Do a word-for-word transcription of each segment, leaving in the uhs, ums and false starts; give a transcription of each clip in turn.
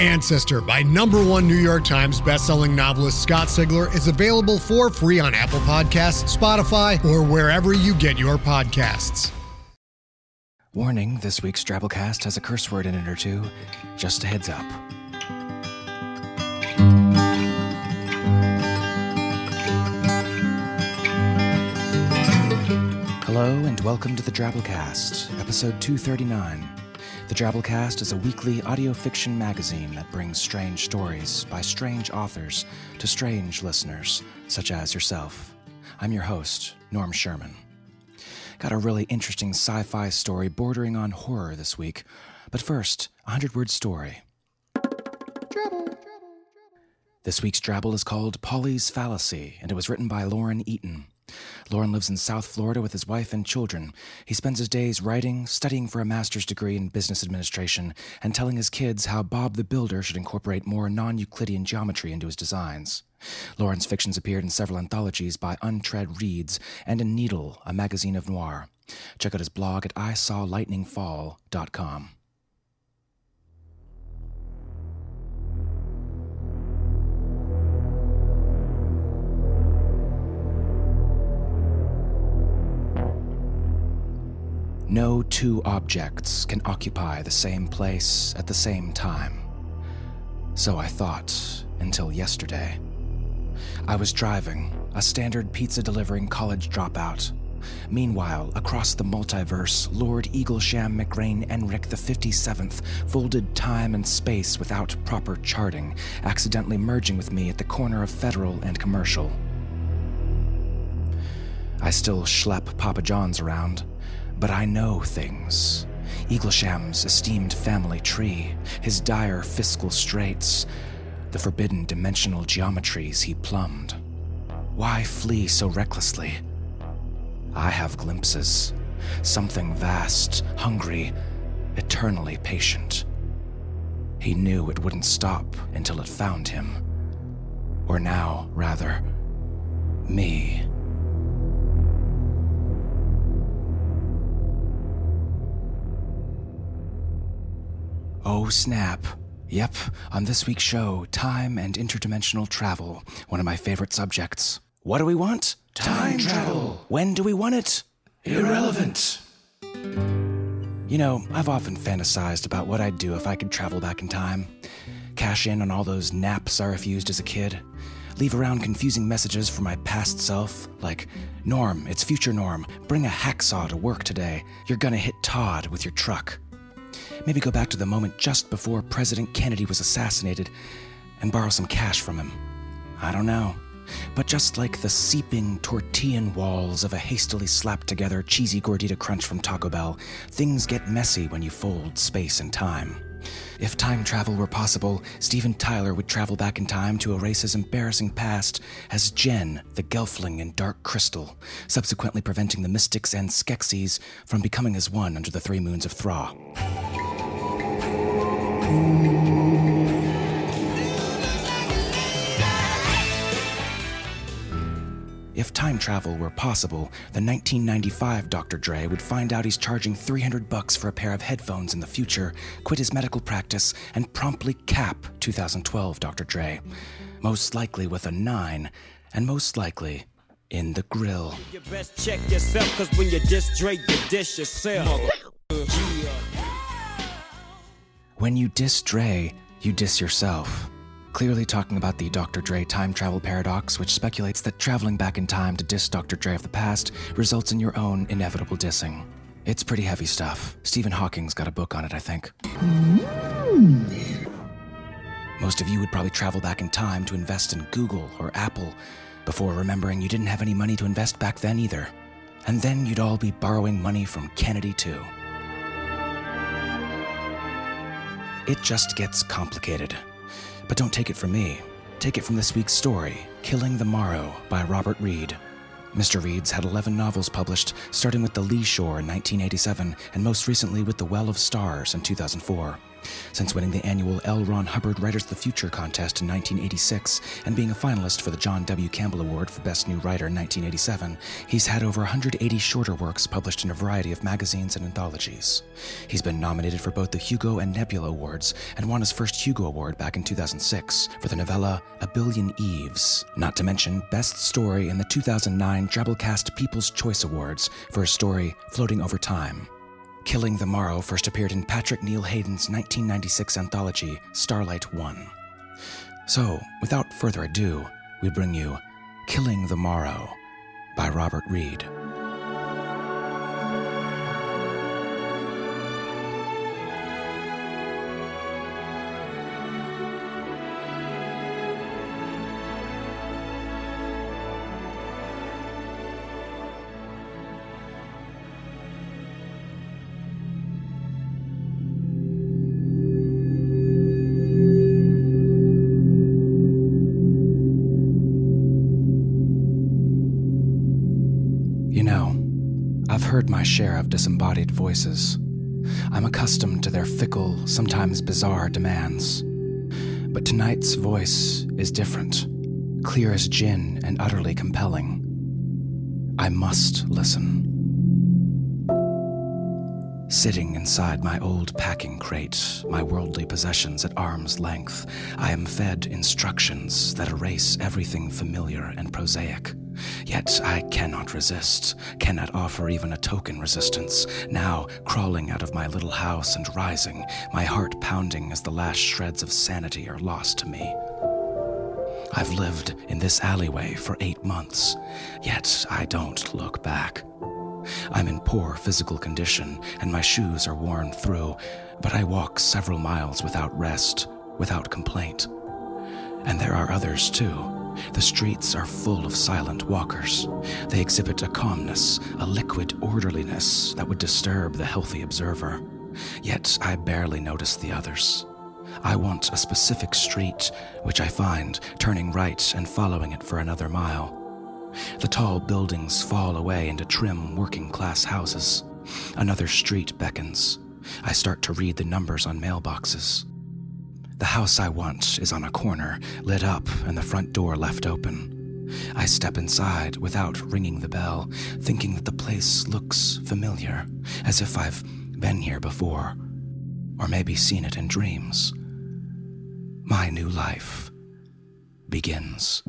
Ancestor, by number one New York Times bestselling novelist Scott Sigler, is available for free on Apple Podcasts, Spotify, or wherever you get your podcasts. Warning, this week's Drabblecast has a curse word in it or two. Just a heads up. Hello and welcome to the Drabblecast, episode two thirty-nine. The Drabblecast is a weekly audio fiction magazine that brings strange stories by strange authors to strange listeners, such as yourself. I'm your host, Norm Sherman. Got a really interesting sci-fi story bordering on horror this week. But first, a hundred-word story. Drabble. This week's Drabble is called Polly's Fallacy, and it was written by Lauren Eaton. Lauren lives in South Florida with his wife and children. He spends his days writing, studying for a master's degree in business administration, and telling his kids how Bob the Builder should incorporate more non-Euclidean geometry into his designs. Lauren's fictions appeared in several anthologies by Untread Reads and in Needle, a magazine of noir. Check out his blog at I saw lightning fall dot com. No two objects can occupy the same place at the same time. So I thought until yesterday. I was driving, a standard pizza-delivering college dropout. Meanwhile, across the multiverse, Lord Eaglesham McRain Enric the fifty-seventh folded time and space without proper charting, accidentally merging with me at the corner of Federal and Commercial. I still schlep Papa John's around, but I know things. Eaglesham's esteemed family tree, his dire fiscal straits, the forbidden dimensional geometries he plumbed. Why flee so recklessly? I have glimpses. Something vast, hungry, eternally patient. He knew it wouldn't stop until it found him. Or now, rather, me. Oh, snap. Yep, on this week's show, time and interdimensional travel, one of my favorite subjects. What do we want? Time, time travel. When do we want it? Irrelevant. You know, I've often fantasized about what I'd do if I could travel back in time. Cash in on all those naps I refused as a kid. Leave around confusing messages for my past self, like, Norm, it's future Norm, bring a hacksaw to work today. You're gonna hit Todd with your truck. Maybe go back to the moment just before President Kennedy was assassinated and borrow some cash from him. I don't know. But just like the seeping tortillan walls of a hastily slapped-together cheesy gordita crunch from Taco Bell, things get messy when you fold space and time. If time travel were possible, Steven Tyler would travel back in time to erase his embarrassing past as Jen, the Gelfling in Dark Crystal, subsequently preventing the Mystics and Skeksis from becoming as one under the three moons of Thra. If time travel were possible, the nineteen ninety-five Doctor Dre would find out he's charging three hundred bucks for a pair of headphones in the future, quit his medical practice, and promptly cap two thousand twelve Doctor Dre. Most likely with a nine, and most likely in the grill. You best check yourself, 'cause when you diss Dre, you dish yourself. When you diss Dre, you diss yourself. Clearly talking about the Doctor Dre time travel paradox, which speculates that traveling back in time to diss Doctor Dre of the past results in your own inevitable dissing. It's pretty heavy stuff. Stephen Hawking's got a book on it, I think. Mm. Most of you would probably travel back in time to invest in Google or Apple before remembering you didn't have any money to invest back then either. And then you'd all be borrowing money from Kennedy too. It just gets complicated. But don't take it from me. Take it from this week's story, Killing the Morrow by Robert Reed. Mister Reed's had eleven novels published, starting with The Lee Shore in nineteen eighty-seven and most recently with The Well of Stars in two thousand four. Since winning the annual L. Ron Hubbard Writers of the Future contest in nineteen eighty-six and being a finalist for the John W. Campbell Award for Best New Writer in nineteen eighty-seven, he's had over one hundred eighty shorter works published in a variety of magazines and anthologies. He's been nominated for both the Hugo and Nebula Awards and won his first Hugo Award back in two thousand six for the novella A Billion Eves, not to mention Best Story in the two thousand nine Drabblecast People's Choice Awards for his story Floating Over Time. Killing the Morrow first appeared in Patrick Neal Hayden's nineteen ninety-six anthology, Starlight One. So, without further ado, we bring you Killing the Morrow by Robert Reed. Heard my share of disembodied voices. I'm accustomed to their fickle, sometimes bizarre demands. But tonight's voice is different, clear as gin and utterly compelling. I must listen. Sitting inside my old packing crate, my worldly possessions at arm's length, I am fed instructions that erase everything familiar and prosaic. Yet I cannot resist, cannot offer even a token resistance, now crawling out of my little house and rising, my heart pounding as the last shreds of sanity are lost to me. I've lived in this alleyway for eight months, yet I don't look back. I'm in poor physical condition, and my shoes are worn through, but I walk several miles without rest, without complaint. And there are others, too. The streets are full of silent walkers. They exhibit a calmness, a liquid orderliness that would disturb the healthy observer. Yet I barely notice the others. I want a specific street, which I find, turning right and following it for another mile. The tall buildings fall away into trim working-class houses. Another street beckons. I start to read the numbers on mailboxes. The house I want is on a corner, lit up, and the front door left open. I step inside without ringing the bell, thinking that the place looks familiar, as if I've been here before, or maybe seen it in dreams. My new life begins.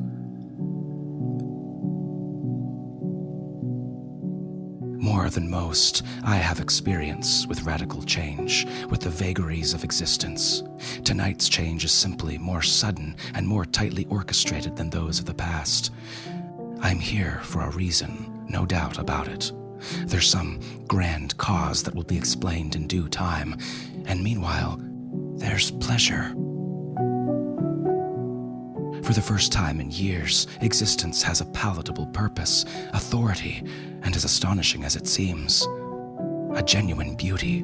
More than most, I have experience with radical change, with the vagaries of existence. Tonight's change is simply more sudden and more tightly orchestrated than those of the past. I'm here for a reason, no doubt about it. There's some grand cause that will be explained in due time, and meanwhile, there's pleasure. For the first time in years, existence has a palatable purpose, authority, and as astonishing as it seems, a genuine beauty.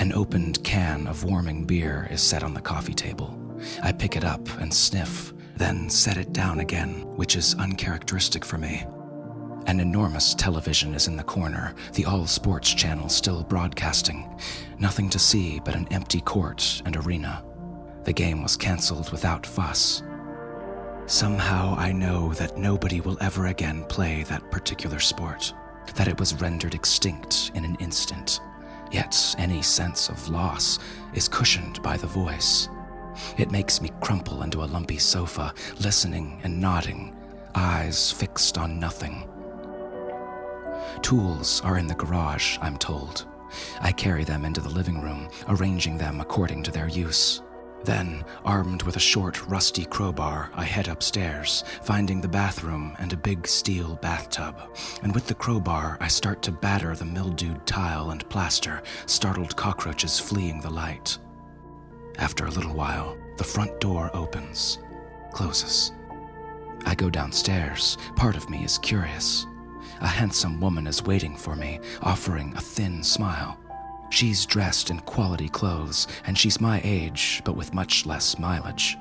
An opened can of warming beer is set on the coffee table. I pick it up and sniff, then set it down again, which is uncharacteristic for me. An enormous television is in the corner, the all-sports channel still broadcasting. Nothing to see but an empty court and arena. The game was canceled without fuss. Somehow I know that nobody will ever again play that particular sport, that it was rendered extinct in an instant. Yet any sense of loss is cushioned by the voice. It makes me crumple into a lumpy sofa, listening and nodding, eyes fixed on nothing. Tools are in the garage, I'm told. I carry them into the living room, arranging them according to their use. Then, armed with a short, rusty crowbar, I head upstairs, finding the bathroom and a big steel bathtub. And with the crowbar, I start to batter the mildewed tile and plaster, startled cockroaches fleeing the light. After a little while, the front door opens, closes. I go downstairs. Part of me is curious. A handsome woman is waiting for me, offering a thin smile. She's dressed in quality clothes, and she's my age, but with much less mileage.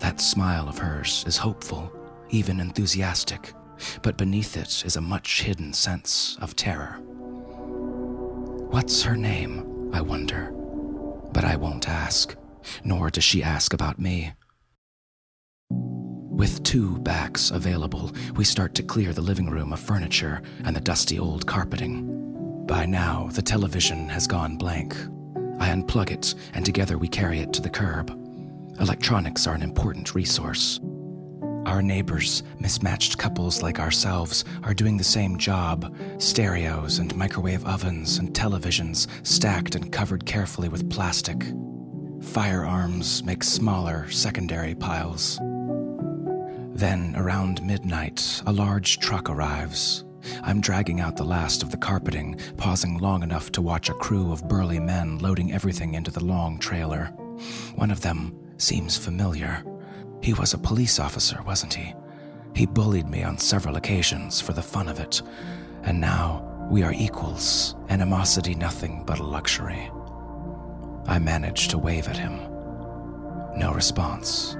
That smile of hers is hopeful, even enthusiastic, but beneath it is a much hidden sense of terror. What's her name, I wonder? But I won't ask, nor does she ask about me. With two backs available, we start to clear the living room of furniture and the dusty old carpeting. By now, the television has gone blank. I unplug it, and together we carry it to the curb. Electronics are an important resource. Our neighbors, mismatched couples like ourselves, are doing the same job. Stereos and microwave ovens and televisions stacked and covered carefully with plastic. Firearms make smaller secondary piles. Then, around midnight, a large truck arrives. I'm dragging out the last of the carpeting, pausing long enough to watch a crew of burly men loading everything into the long trailer. One of them seems familiar. He was a police officer, wasn't he? He bullied me on several occasions for the fun of it. And now, we are equals. Animosity nothing but a luxury. I manage to wave at him. No response.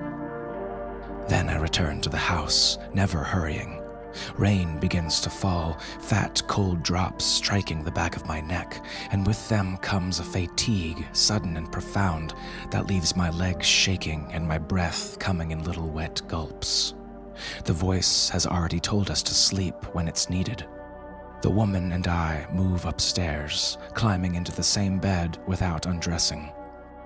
Then I return to the house, never hurrying. Rain begins to fall, fat, cold drops striking the back of my neck, and with them comes a fatigue, sudden and profound, that leaves my legs shaking and my breath coming in little wet gulps. The voice has already told us to sleep when it's needed. The woman and I move upstairs, climbing into the same bed without undressing.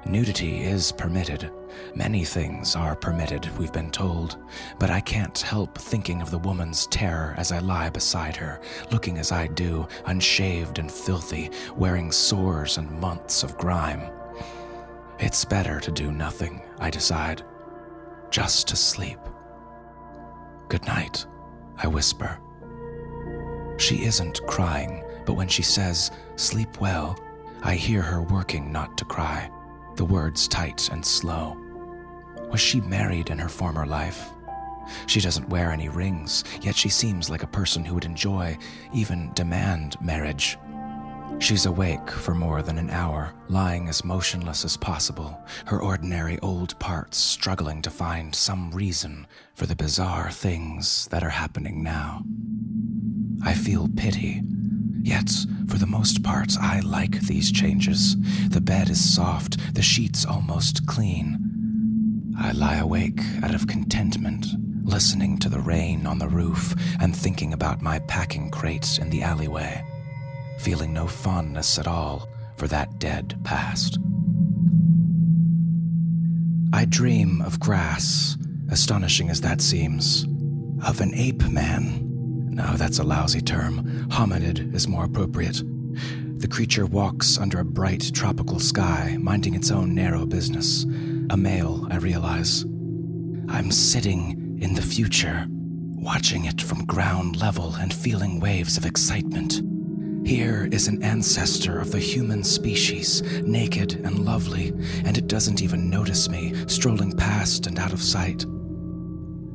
Nudity is permitted. Many things are permitted, we've been told, but I can't help thinking of the woman's terror as I lie beside her, looking as I do, unshaved and filthy, wearing sores and months of grime. It's better to do nothing, I decide. Just to sleep. Good night, I whisper. She isn't crying, but when she says, "Sleep well," I hear her working not to cry. The words tight and slow. Was she married in her former life? She doesn't wear any rings, yet she seems like a person who would enjoy, even demand, marriage. She's awake for more than an hour, lying as motionless as possible, her ordinary old parts struggling to find some reason for the bizarre things that are happening now. I feel pity. Yet, for the most part, I like these changes. The bed is soft, the sheets almost clean. I lie awake out of contentment, listening to the rain on the roof and thinking about my packing crate in the alleyway, feeling no fondness at all for that dead past. I dream of grass, astonishing as that seems, of an ape man. No, that's a lousy term. Hominid is more appropriate. The creature walks under a bright tropical sky, minding its own narrow business. A male, I realize. I'm sitting in the future, watching it from ground level and feeling waves of excitement. Here is an ancestor of the human species, naked and lovely, and it doesn't even notice me, strolling past and out of sight.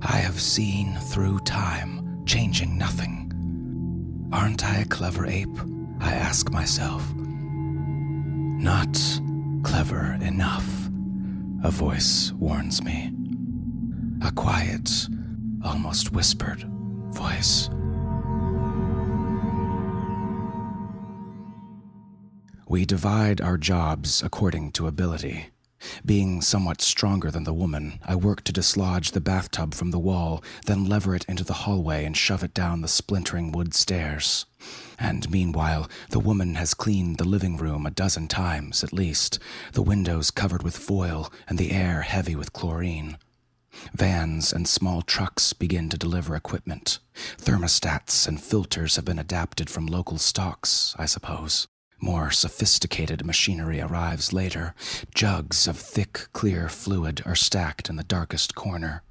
I have seen through time. Changing nothing. Aren't I a clever ape? I ask myself. Not clever enough, a voice warns me. A quiet, almost whispered voice. We divide our jobs according to ability. Being somewhat stronger than the woman, I work to dislodge the bathtub from the wall, then lever it into the hallway and shove it down the splintering wood stairs. And meanwhile, the woman has cleaned the living room a dozen times, at least, the windows covered with foil and the air heavy with chlorine. Vans and small trucks begin to deliver equipment. Thermostats and filters have been adapted from local stocks, I suppose. More sophisticated machinery arrives later. Jugs of thick, clear fluid are stacked in the darkest corner.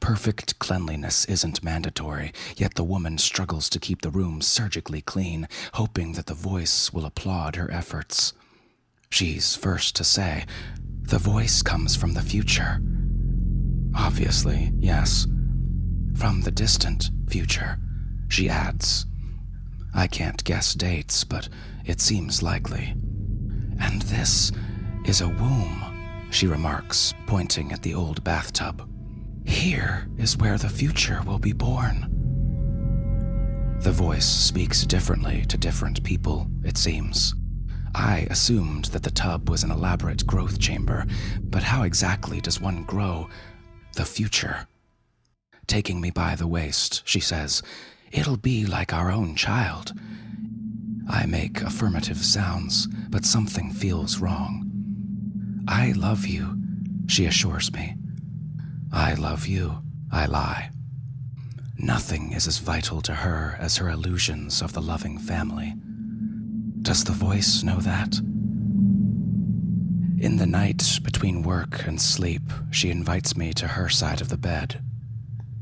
Perfect cleanliness isn't mandatory, yet the woman struggles to keep the room surgically clean, hoping that the voice will applaud her efforts. She's first to say, "The voice comes from the future." Obviously, yes. From the distant future, she adds. I can't guess dates, but it seems likely. "And this is a womb," she remarks, pointing at the old bathtub. Here is where the future will be born. The voice speaks differently to different people, it seems. I assumed that the tub was an elaborate growth chamber, but how exactly does one grow the future? Taking me by the waist, she says, "It'll be like our own child." I make affirmative sounds, but something feels wrong. "I love you," she assures me. "I love you," I lie. Nothing is as vital to her as her illusions of the loving family. Does the voice know that? In the night between work and sleep, she invites me to her side of the bed.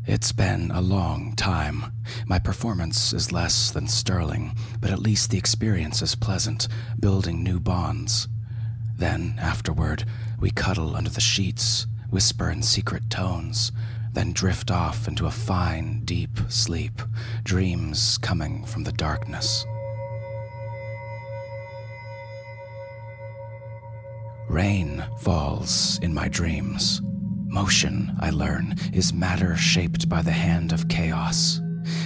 It's been a long time. My performance is less than sterling, but at least the experience is pleasant, building new bonds. Then, afterward, we cuddle under the sheets, whisper in secret tones, then drift off into a fine, deep sleep, dreams coming from the darkness. Rain falls in my dreams. Motion, I learn, is matter shaped by the hand of chaos.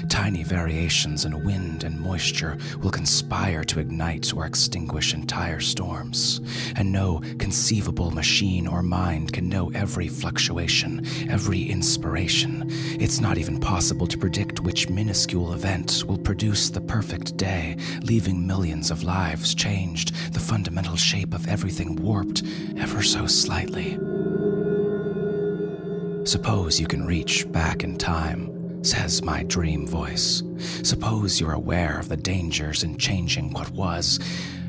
Tiny variations in wind and moisture will conspire to ignite or extinguish entire storms, and no conceivable machine or mind can know every fluctuation, every inspiration. It's not even possible to predict which minuscule event will produce the perfect day, leaving millions of lives changed, the fundamental shape of everything warped ever so slightly. "Suppose you can reach back in time," says my dream voice. "Suppose you're aware of the dangers in changing what was,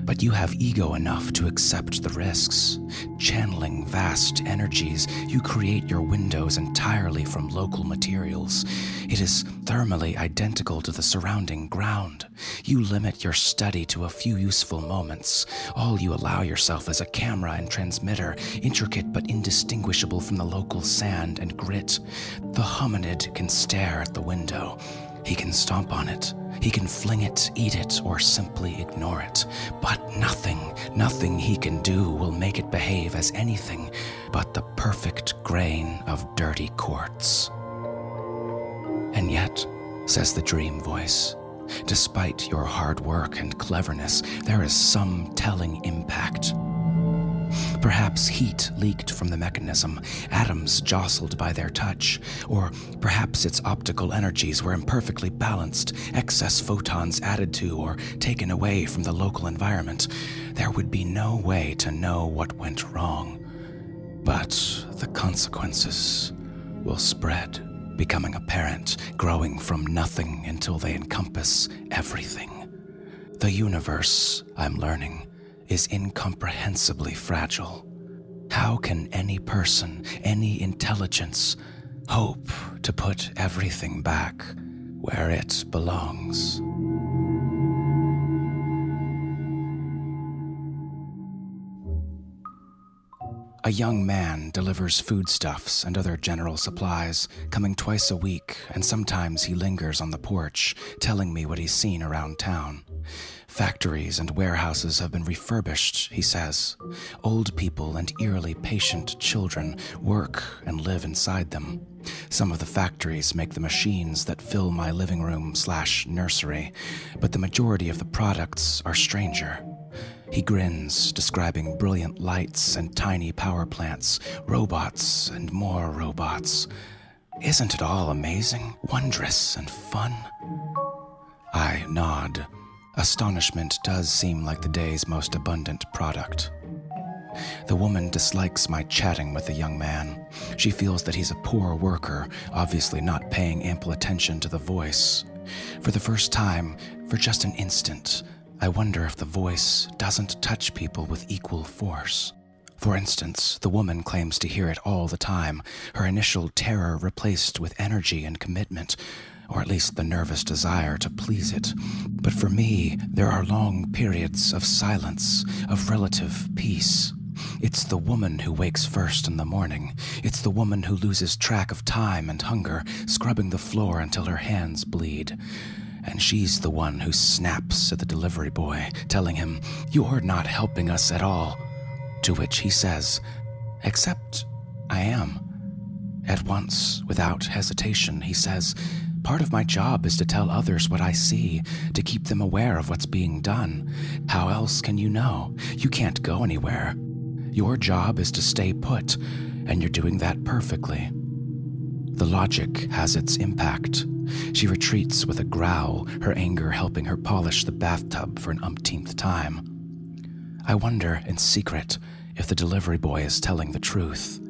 but you have ego enough to accept the risks. Channeling vast energies, you create your windows entirely from local materials. It is thermally identical to the surrounding ground. You limit your study to a few useful moments. All you allow yourself is a camera and transmitter, intricate but indistinguishable from the local sand and grit. The hominid can stare at the window. He can stomp on it. He can fling it, eat it, or simply ignore it. But nothing, nothing he can do will make it behave as anything but the perfect grain of dirty quartz." "And yet," says the dream voice, "despite your hard work and cleverness, there is some telling impact. Perhaps heat leaked from the mechanism, atoms jostled by their touch, or perhaps its optical energies were imperfectly balanced, excess photons added to or taken away from the local environment. There would be no way to know what went wrong. But the consequences will spread, becoming apparent, growing from nothing until they encompass everything. The universe, I'm learning, is incomprehensibly fragile. How can any person, any intelligence, hope to put everything back where it belongs?" A young man delivers foodstuffs and other general supplies, coming twice a week, and sometimes he lingers on the porch, telling me what he's seen around town. "Factories and warehouses have been refurbished," he says. "Old people and eerily patient children work and live inside them. Some of the factories make the machines that fill my living room slash nursery, but the majority of the products are stranger." He grins, describing brilliant lights and tiny power plants, robots and more robots. "Isn't it all amazing, wondrous, and fun?" I nod. Astonishment does seem like the day's most abundant product. The woman dislikes my chatting with the young man. She feels that he's a poor worker, obviously not paying ample attention to the voice. For the first time, for just an instant, I wonder if the voice doesn't touch people with equal force. For instance, the woman claims to hear it all the time, her initial terror replaced with energy and commitment, or at least the nervous desire to please it. But for me, there are long periods of silence, of relative peace. It's the woman who wakes first in the morning. It's the woman who loses track of time and hunger, scrubbing the floor until her hands bleed. And she's the one who snaps at the delivery boy, telling him, "You're not helping us at all." To which he says, "Except I am. At once, without hesitation, he says, "Part of my job is to tell others what I see, to keep them aware of what's being done. How else can you know? You can't go anywhere. Your job is to stay put, and you're doing that perfectly." The logic has its impact. She retreats with a growl, her anger helping her polish the bathtub for an umpteenth time. I wonder, in secret, if the delivery boy is telling the truth.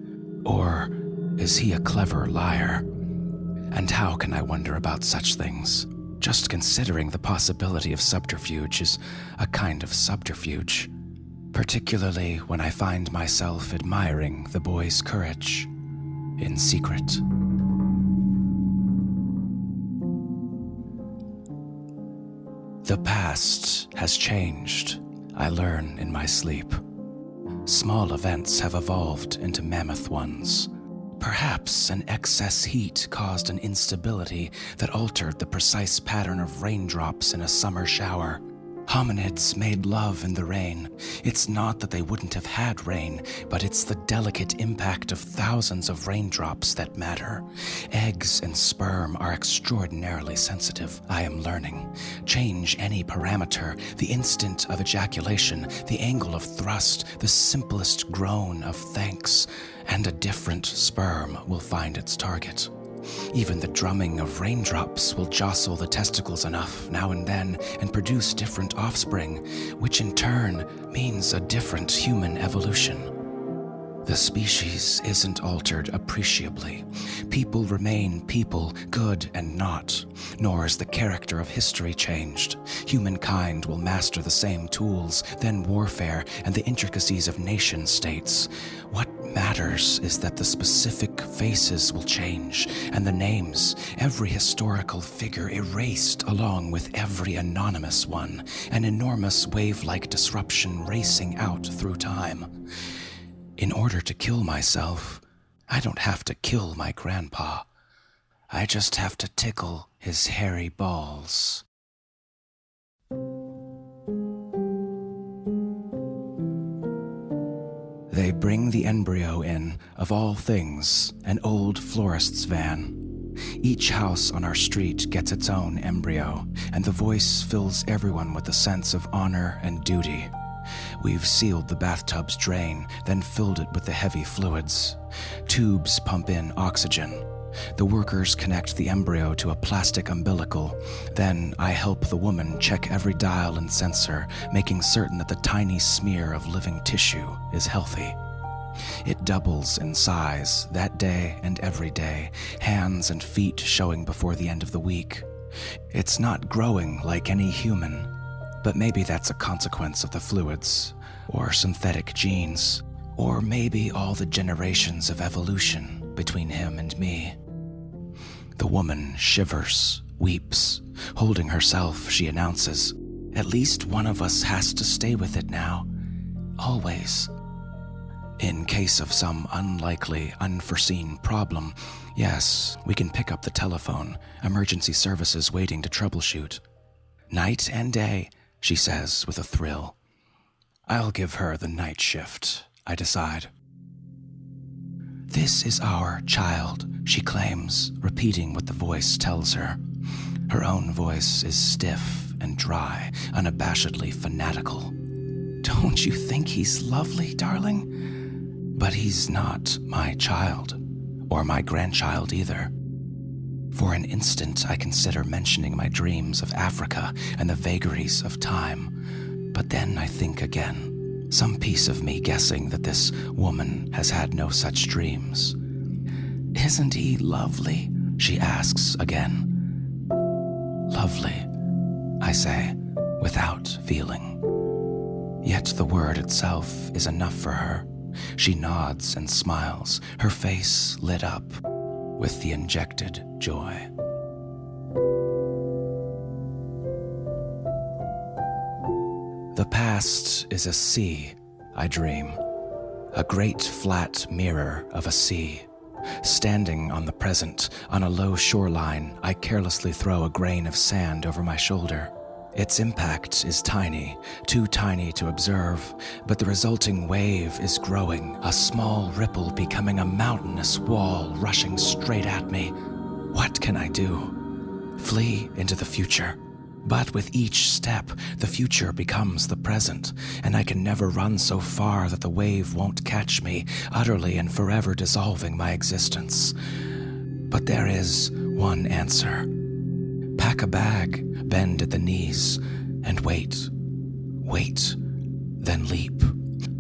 Or is he a clever liar? And how can I wonder about such things? Just considering the possibility of subterfuge is a kind of subterfuge, particularly when I find myself admiring the boy's courage in secret. The past has changed, I learn in my sleep. Small events have evolved into mammoth ones. Perhaps an excess heat caused an instability that altered the precise pattern of raindrops in a summer shower. Hominids made love in the rain. It's not that they wouldn't have had rain, but it's the delicate impact of thousands of raindrops that matter. Eggs and sperm are extraordinarily sensitive, I am learning. Change any parameter, the instant of ejaculation, the angle of thrust, the simplest groan of thanks, and a different sperm will find its target. Even the drumming of raindrops will jostle the testicles enough now and then and produce different offspring, which in turn means a different human evolution. The species isn't altered appreciably. People remain people, good and not, nor is the character of history changed. Humankind will master the same tools, then warfare, and the intricacies of nation-states. What matters is that the specific faces will change, and the names, every historical figure erased along with every anonymous one, an enormous wave-like disruption racing out through time. In order to kill myself, I don't have to kill my grandpa. I just have to tickle his hairy balls. They bring the embryo in, of all things, an old florist's van. Each house on our street gets its own embryo, and the voice fills everyone with a sense of honor and duty. We've sealed the bathtub's drain, then filled it with the heavy fluids. Tubes pump in oxygen. The workers connect the embryo to a plastic umbilical. Then I help the woman check every dial and sensor, making certain that the tiny smear of living tissue is healthy. It doubles in size that day and every day, hands and feet showing before the end of the week. It's not growing like any human. But maybe that's a consequence of the fluids, or synthetic genes, or maybe all the generations of evolution between him and me. The woman shivers, weeps. Holding herself, she announces, "At least one of us has to stay with it now. Always. In case of some unlikely, unforeseen problem, yes, we can pick up the telephone, emergency services waiting to troubleshoot. Night and day," she says with a thrill. I'll give her the night shift, I decide. "This is our child," she claims, repeating what the voice tells her. Her own voice is stiff and dry, unabashedly fanatical. "Don't you think he's lovely, darling? But he's not my child, or my grandchild either." For an instant, I consider mentioning my dreams of Africa and the vagaries of time. But then I think again, some piece of me guessing that this woman has had no such dreams. "Isn't he lovely?" she asks again. "Lovely," I say, without feeling. Yet the word itself is enough for her. She nods and smiles, her face lit up with the injected joy. The past is a sea, I dream. A great flat mirror of a sea. Standing on the present, on a low shoreline, I carelessly throw a grain of sand over my shoulder. Its impact is tiny, too tiny to observe, but the resulting wave is growing, a small ripple becoming a mountainous wall rushing straight at me. What can I do? Flee into the future. But with each step, the future becomes the present, and I can never run so far that the wave won't catch me, utterly and forever dissolving my existence. But there is one answer. Pack a bag, bend at the knees, and wait. Wait, then leap.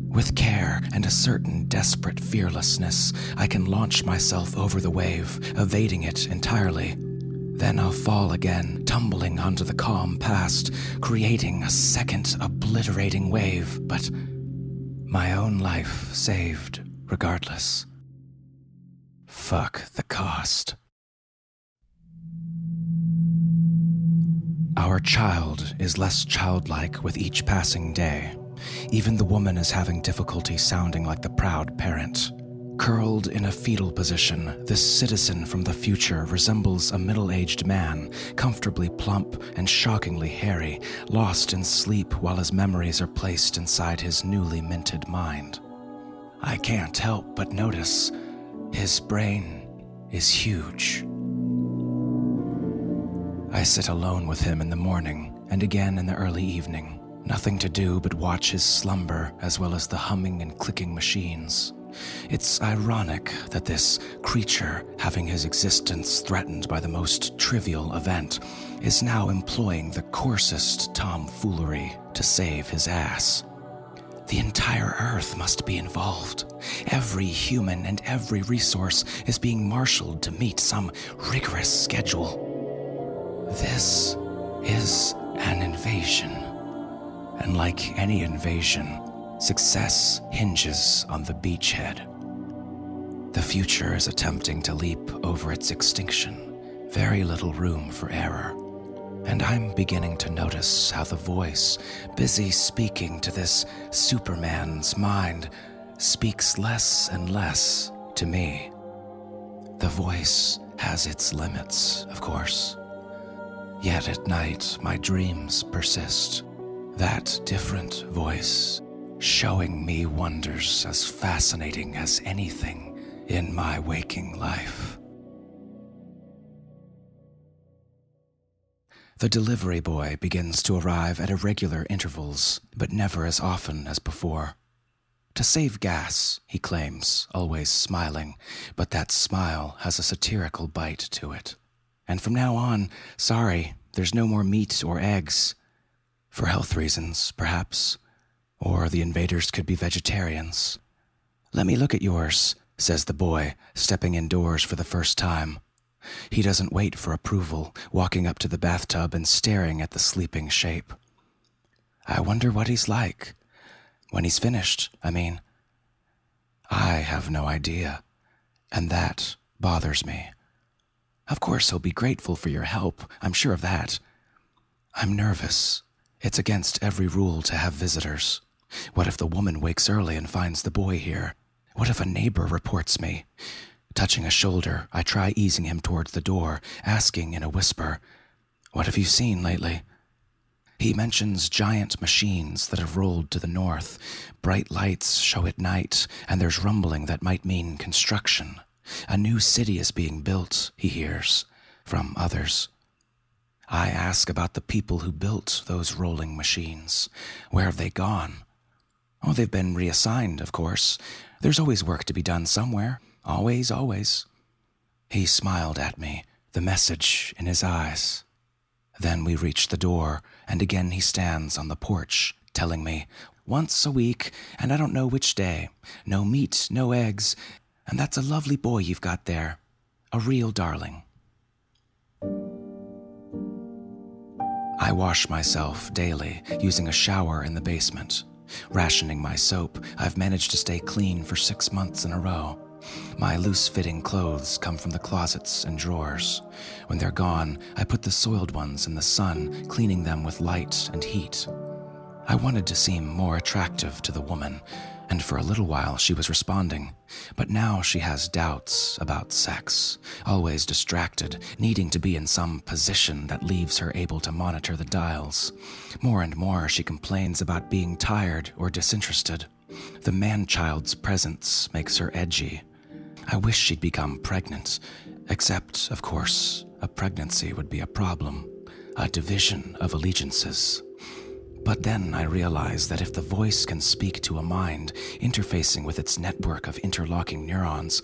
With care and a certain desperate fearlessness, I can launch myself over the wave, evading it entirely. Then I'll fall again, tumbling onto the calm past, creating a second obliterating wave, but my own life saved regardless. Fuck the cost. Our child is less childlike with each passing day. Even the woman is having difficulty sounding like the proud parent. Curled in a fetal position, this citizen from the future resembles a middle-aged man, comfortably plump and shockingly hairy, lost in sleep while his memories are placed inside his newly minted mind. I can't help but notice his brain is huge. I sit alone with him in the morning and again in the early evening, nothing to do but watch his slumber as well as the humming and clicking machines. It's ironic that this creature, having his existence threatened by the most trivial event, is now employing the coarsest tomfoolery to save his ass. The entire Earth must be involved. Every human and every resource is being marshaled to meet some rigorous schedule. This is an invasion. And like any invasion, success hinges on the beachhead. The future is attempting to leap over its extinction, very little room for error. And I'm beginning to notice how the voice, busy speaking to this Superman's mind, speaks less and less to me. The voice has its limits, of course. Yet at night, my dreams persist. That different voice, showing me wonders as fascinating as anything in my waking life. The delivery boy begins to arrive at irregular intervals, but never as often as before. To save gas, he claims, always smiling, but that smile has a satirical bite to it. And from now on, sorry, there's no more meat or eggs. For health reasons, perhaps. Or the invaders could be vegetarians. "Let me look at yours," says the boy, stepping indoors for the first time. He doesn't wait for approval, walking up to the bathtub and staring at the sleeping shape. I wonder what he's like. When he's finished, I mean. I have no idea, and that bothers me. Of course he'll be grateful for your help, I'm sure of that. I'm nervous. It's against every rule to have visitors. What if the woman wakes early and finds the boy here? What if a neighbor reports me? Touching a shoulder, I try easing him towards the door, asking in a whisper, "What have you seen lately?" He mentions giant machines that have rolled to the north. Bright lights show at night, and there's rumbling that might mean construction. A new city is being built, he hears, from others. I ask about the people who built those rolling machines. Where have they gone? Oh, they've been reassigned, of course. There's always work to be done somewhere. Always, always. He smiled at me, the message in his eyes. Then we reach the door, and again he stands on the porch, telling me, "Once a week, and I don't know which day. No meat, no eggs, and that's a lovely boy you've got there. A real darling." I wash myself daily, using a shower in the basement. Rationing my soap, I've managed to stay clean for six months in a row. My loose-fitting clothes come from the closets and drawers. When they're gone, I put the soiled ones in the sun, cleaning them with light and heat. I wanted to seem more attractive to the woman, and for a little while she was responding, but now she has doubts about sex, always distracted, needing to be in some position that leaves her able to monitor the dials. More and more she complains about being tired or disinterested. The man-child's presence makes her edgy. I wish she'd become pregnant, except, of course, a pregnancy would be a problem, a division of allegiances. But then I realized that if the voice can speak to a mind, interfacing with its network of interlocking neurons,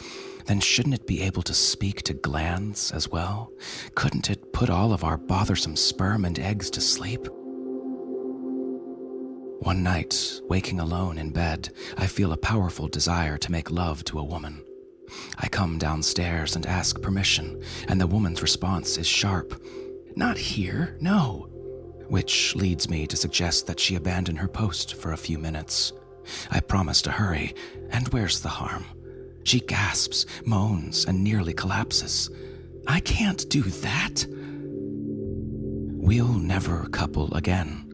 then shouldn't it be able to speak to glands as well? Couldn't it put all of our bothersome sperm and eggs to sleep? One night, waking alone in bed, I feel a powerful desire to make love to a woman. I come downstairs and ask permission, and the woman's response is sharp. "Not here, no." Which leads me to suggest that she abandon her post for a few minutes. I promise to hurry, and where's the harm? She gasps, moans, and nearly collapses. I can't do that. We'll never couple again.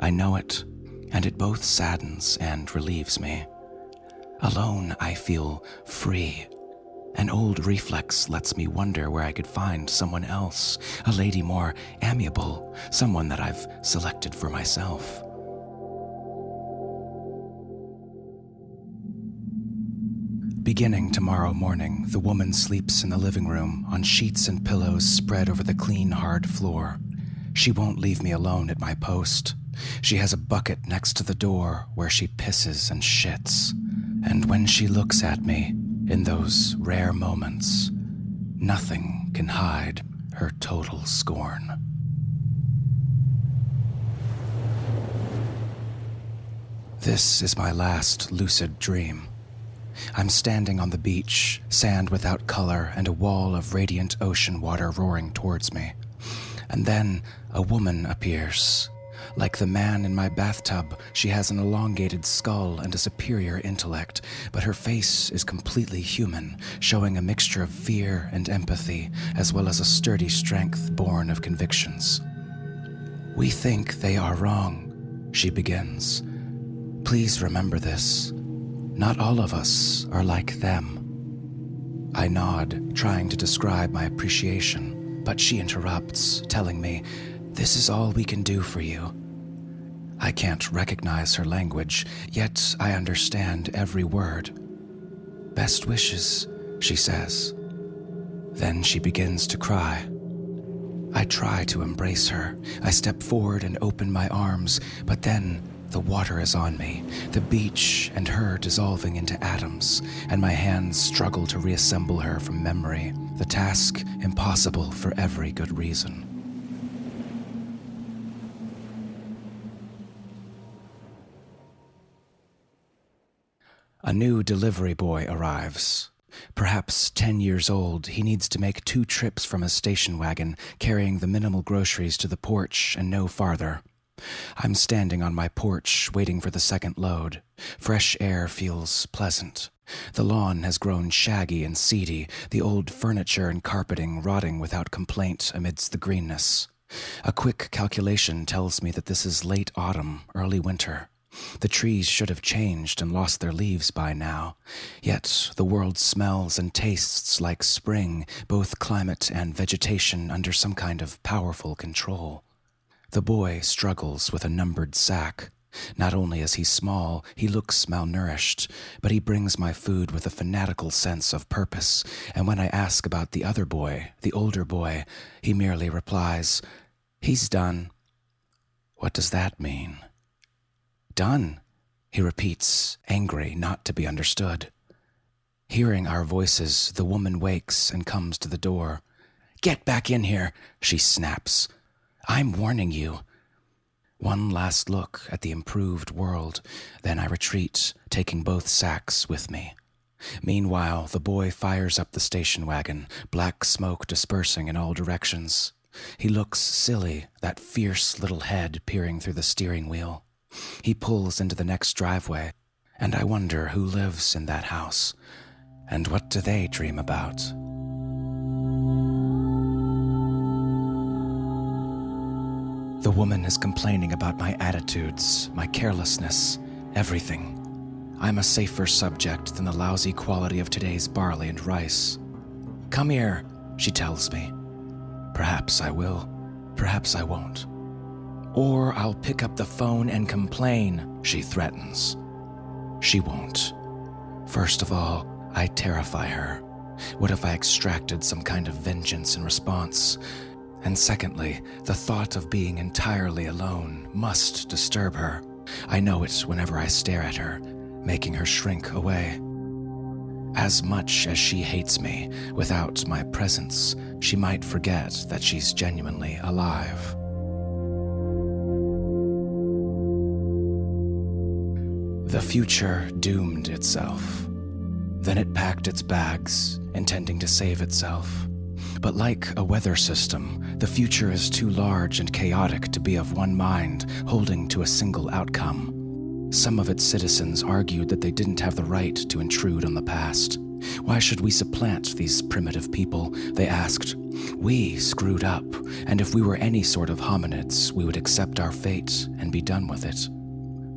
I know it, and it both saddens and relieves me. Alone, I feel free. An old reflex lets me wonder where I could find someone else, a lady more amiable, someone that I've selected for myself. Beginning tomorrow morning, the woman sleeps in the living room on sheets and pillows spread over the clean, hard floor. She won't leave me alone at my post. She has a bucket next to the door where she pisses and shits. And when she looks at me, in those rare moments, nothing can hide her total scorn. This is my last lucid dream. I'm standing on the beach, sand without color and a wall of radiant ocean water roaring towards me. And then a woman appears. Like the man in my bathtub, she has an elongated skull and a superior intellect, but her face is completely human, showing a mixture of fear and empathy, as well as a sturdy strength born of convictions. "We think they are wrong," she begins. "Please remember this. Not all of us are like them." I nod, trying to describe my appreciation, but she interrupts, telling me, "This is all we can do for you." I can't recognize her language, yet I understand every word. "Best wishes," she says. Then she begins to cry. I try to embrace her. I step forward and open my arms, but then the water is on me, the beach and her dissolving into atoms, and my hands struggle to reassemble her from memory, the task impossible for every good reason. A new delivery boy arrives. Perhaps ten years old, he needs to make two trips from his station wagon, carrying the minimal groceries to the porch and no farther. I'm standing on my porch, waiting for the second load. Fresh air feels pleasant. The lawn has grown shaggy and seedy, the old furniture and carpeting rotting without complaint amidst the greenness. A quick calculation tells me that this is late autumn, early winter. The trees should have changed and lost their leaves by now. Yet the world smells and tastes like spring, both climate and vegetation under some kind of powerful control. The boy struggles with a numbered sack. Not only is he small, he looks malnourished, but he brings my food with a fanatical sense of purpose, and when I ask about the other boy, the older boy, he merely replies, "He's done." What does that mean? "Done," he repeats, angry not to be understood. Hearing our voices, the woman wakes and comes to the door. "Get back in here," she snaps. "I'm warning you." One last look at the improved world, then I retreat, taking both sacks with me. Meanwhile, the boy fires up the station wagon, black smoke dispersing in all directions. He looks silly, that fierce little head peering through the steering wheel. He pulls into the next driveway, and I wonder who lives in that house, and what do they dream about? The woman is complaining about my attitudes, my carelessness, everything. I'm a safer subject than the lousy quality of today's barley and rice. Come here, she tells me. Perhaps I will, perhaps I won't. Or I'll pick up the phone and complain, she threatens. She won't. First of all, I terrify her. What if I extracted some kind of vengeance in response? And secondly, the thought of being entirely alone must disturb her. I know it whenever I stare at her, making her shrink away. As much as she hates me, without my presence, she might forget that she's genuinely alive. The future doomed itself. Then it packed its bags, intending to save itself. But like a weather system, the future is too large and chaotic to be of one mind, holding to a single outcome. Some of its citizens argued that they didn't have the right to intrude on the past. Why should we supplant these primitive people? They asked. We screwed up, and if we were any sort of hominids, we would accept our fate and be done with it.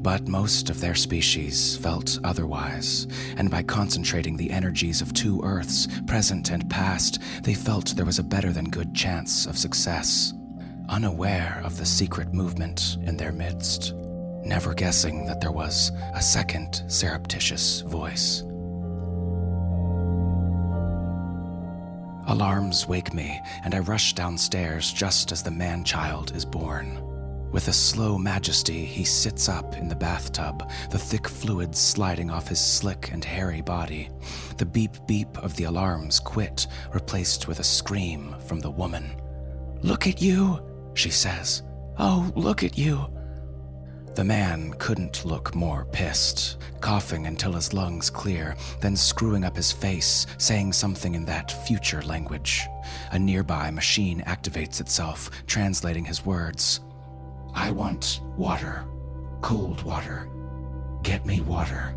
But most of their species felt otherwise, and by concentrating the energies of two Earths, present and past, they felt there was a better than good chance of success, unaware of the secret movement in their midst, never guessing that there was a second surreptitious voice. Alarms wake me, and I rush downstairs just as the man-child is born. With a slow majesty, he sits up in the bathtub, the thick fluids sliding off his slick and hairy body. The beep-beep of the alarms quit, replaced with a scream from the woman. "Look at you," she says. "Oh, look at you." The man couldn't look more pissed, coughing until his lungs clear, then screwing up his face, saying something in that future language. A nearby machine activates itself, translating his words. "I want water. Cold water. Get me water."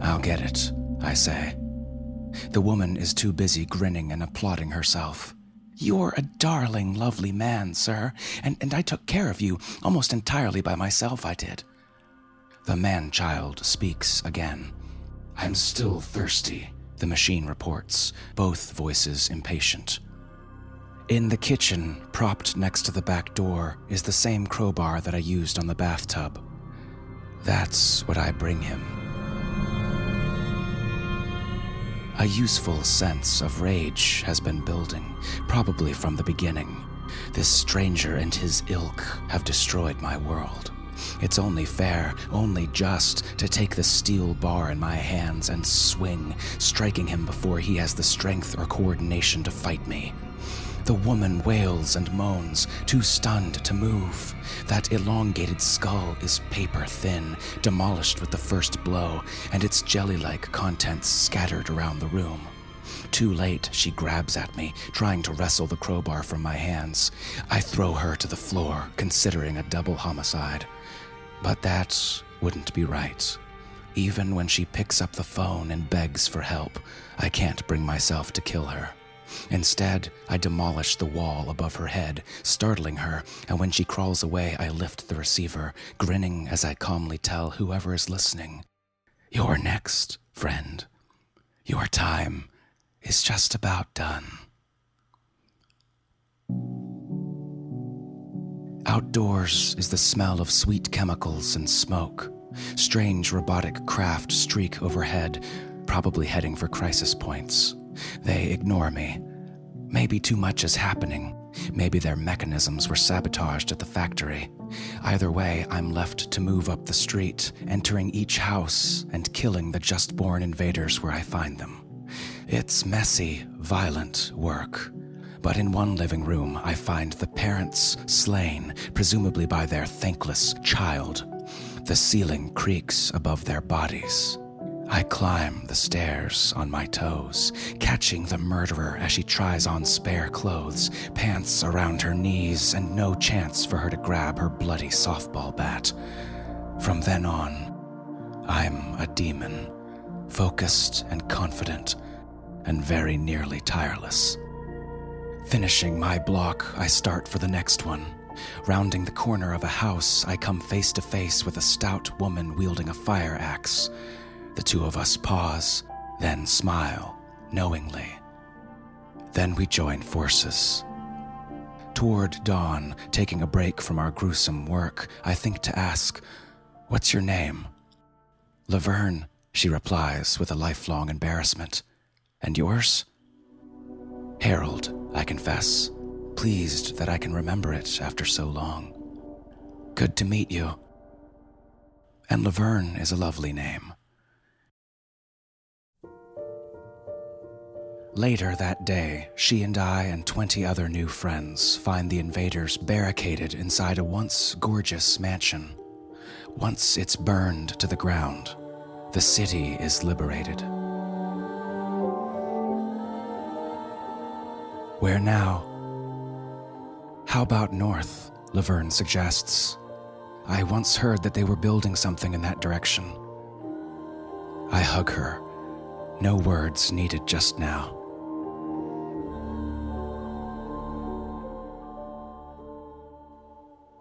"I'll get it," I say. The woman is too busy grinning and applauding herself. "You're a darling, lovely man, sir, and, and I took care of you almost entirely by myself, I did." The man-child speaks again. "I'm still thirsty," the machine reports, both voices impatient. In the kitchen, propped next to the back door, is the same crowbar that I used on the bathtub. That's what I bring him. A useful sense of rage has been building, probably from the beginning. This stranger and his ilk have destroyed my world. It's only fair, only just, to take the steel bar in my hands and swing, striking him before he has the strength or coordination to fight me. The woman wails and moans, too stunned to move. That elongated skull is paper-thin, demolished with the first blow, and its jelly-like contents scattered around the room. Too late, she grabs at me, trying to wrestle the crowbar from my hands. I throw her to the floor, considering a double homicide. But that wouldn't be right. Even when she picks up the phone and begs for help, I can't bring myself to kill her. Instead, I demolish the wall above her head, startling her, and when she crawls away, I lift the receiver, grinning as I calmly tell whoever is listening, "You're next, friend. Your time is just about done." Outdoors is the smell of sweet chemicals and smoke. Strange robotic craft streak overhead, probably heading for crisis points. They ignore me. Maybe too much is happening. Maybe their mechanisms were sabotaged at the factory. Either way, I'm left to move up the street, entering each house and killing the just-born invaders where I find them. It's messy, violent work. But in one living room, I find the parents slain, presumably by their thankless child. The ceiling creaks above their bodies. I climb the stairs on my toes, catching the murderer as she tries on spare clothes, pants around her knees, and no chance for her to grab her bloody softball bat. From then on, I'm a demon, focused and confident, and very nearly tireless. Finishing my block, I start for the next one. Rounding the corner of a house, I come face to face with a stout woman wielding a fire axe. The two of us pause, then smile, knowingly. Then we join forces. Toward dawn, taking a break from our gruesome work, I think to ask, "What's your name?" "Laverne," she replies with a lifelong embarrassment. "And yours?" "Harold," I confess, pleased that I can remember it after so long. "Good to meet you." And Laverne is a lovely name. Later that day, she and I and twenty other new friends find the invaders barricaded inside a once gorgeous mansion. Once it's burned to the ground, the city is liberated. Where now? "How about north?" Laverne suggests. "I once heard that they were building something in that direction." I hug her. No words needed just now.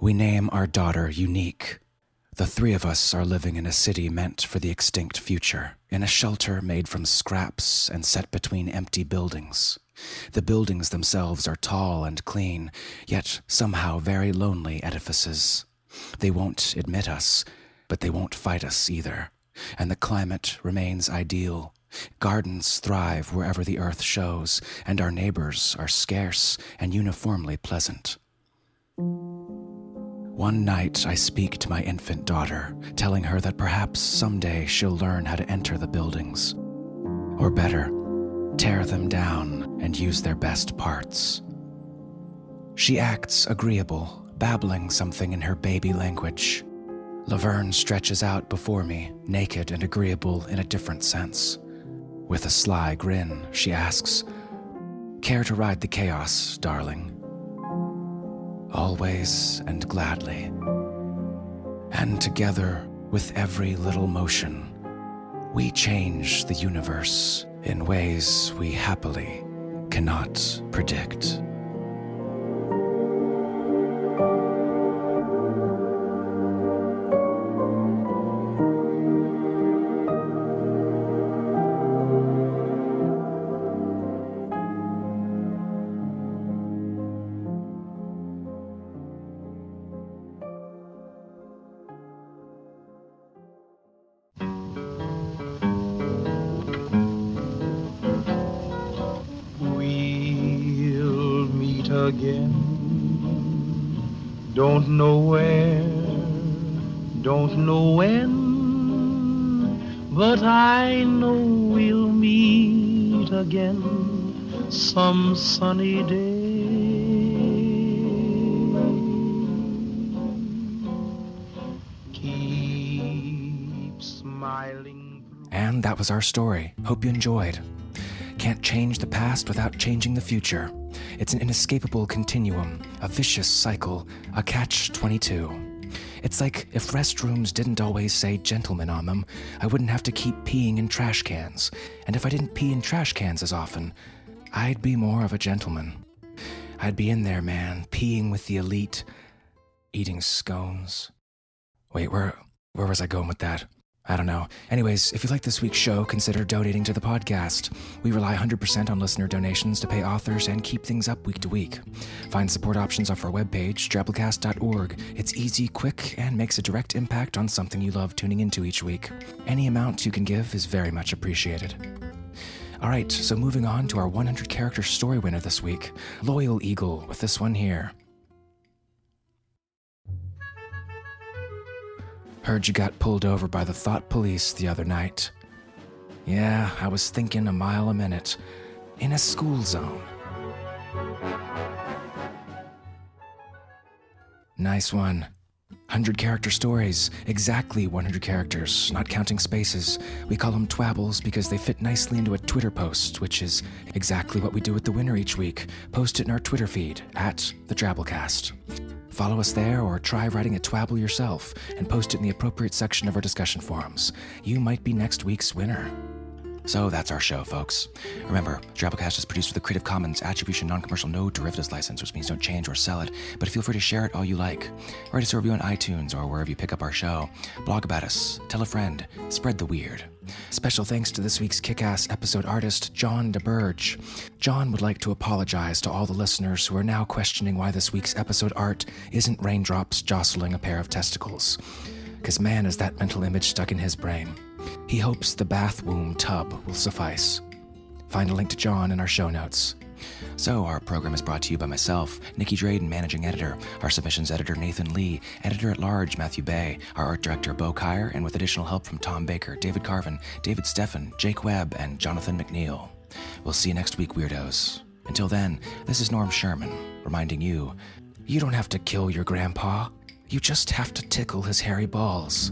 We name our daughter Unique. The three of us are living in a city meant for the extinct future, in a shelter made from scraps and set between empty buildings. The buildings themselves are tall and clean, yet somehow very lonely edifices. They won't admit us, but they won't fight us either. And the climate remains ideal. Gardens thrive wherever the earth shows, and our neighbors are scarce and uniformly pleasant. One night, I speak to my infant daughter, telling her that perhaps someday she'll learn how to enter the buildings. Or better, tear them down and use their best parts. She acts agreeable, babbling something in her baby language. Laverne stretches out before me, naked and agreeable in a different sense. With a sly grin, she asks, "Care to ride the chaos, darling?" Always and gladly. And together, with every little motion, we change the universe in ways we happily cannot predict. Don't know where, don't know when, but I know we'll meet again some sunny day. Keep smiling. And that was our story. Hope you enjoyed. Can't change the past without changing the future. It's an inescapable continuum, a vicious cycle, a catch twenty-two. It's like if restrooms didn't always say gentlemen on them, I wouldn't have to keep peeing in trash cans. And if I didn't pee in trash cans as often, I'd be more of a gentleman. I'd be in there, man, peeing with the elite, eating scones. Wait, where, where was I going with that? I don't know. Anyways, if you like this week's show, consider donating to the podcast. We rely one hundred percent on listener donations to pay authors and keep things up week to week. Find support options off our webpage, drabblecast dot org. It's easy, quick, and makes a direct impact on something you love tuning into each week. Any amount you can give is very much appreciated. All right, so moving on to our one hundred character story winner this week, Loyal Eagle, with this one here. Heard you got pulled over by the thought police the other night. Yeah, I was thinking a mile a minute. In a school zone. Nice one. one hundred character stories. Exactly one hundred characters, not counting spaces. We call them twabbles because they fit nicely into a Twitter post, which is exactly what we do with the winner each week. Post it in our Twitter feed, at the Drabblecast. Follow us there or try writing a twabble yourself and post it in the appropriate section of our discussion forums. You might be next week's winner. So that's our show, folks. Remember, Drabblecast is produced with a Creative Commons Attribution Non-Commercial No Derivatives License, which means don't change or sell it, but feel free to share it all you like. Write us a review on iTunes or wherever you pick up our show. Blog about us, tell a friend, spread the weird. Special thanks to this week's kick-ass episode artist, John DeBurge. John would like to apologize to all the listeners who are now questioning why this week's episode art isn't raindrops jostling a pair of testicles. Because man, is that mental image stuck in his brain. He hopes the bath womb tub will suffice. Find a link to John in our show notes. So, our program is brought to you by myself, Nikki Drayden, managing editor, our submissions editor, Nathan Lee, editor-at-large, Matthew Bay, our art director, Beau Kier, and with additional help from Tom Baker, David Carvin, David Steffen, Jake Webb, and Jonathan McNeil. We'll see you next week, weirdos. Until then, this is Norm Sherman, reminding you, you don't have to kill your grandpa, you just have to tickle his hairy balls.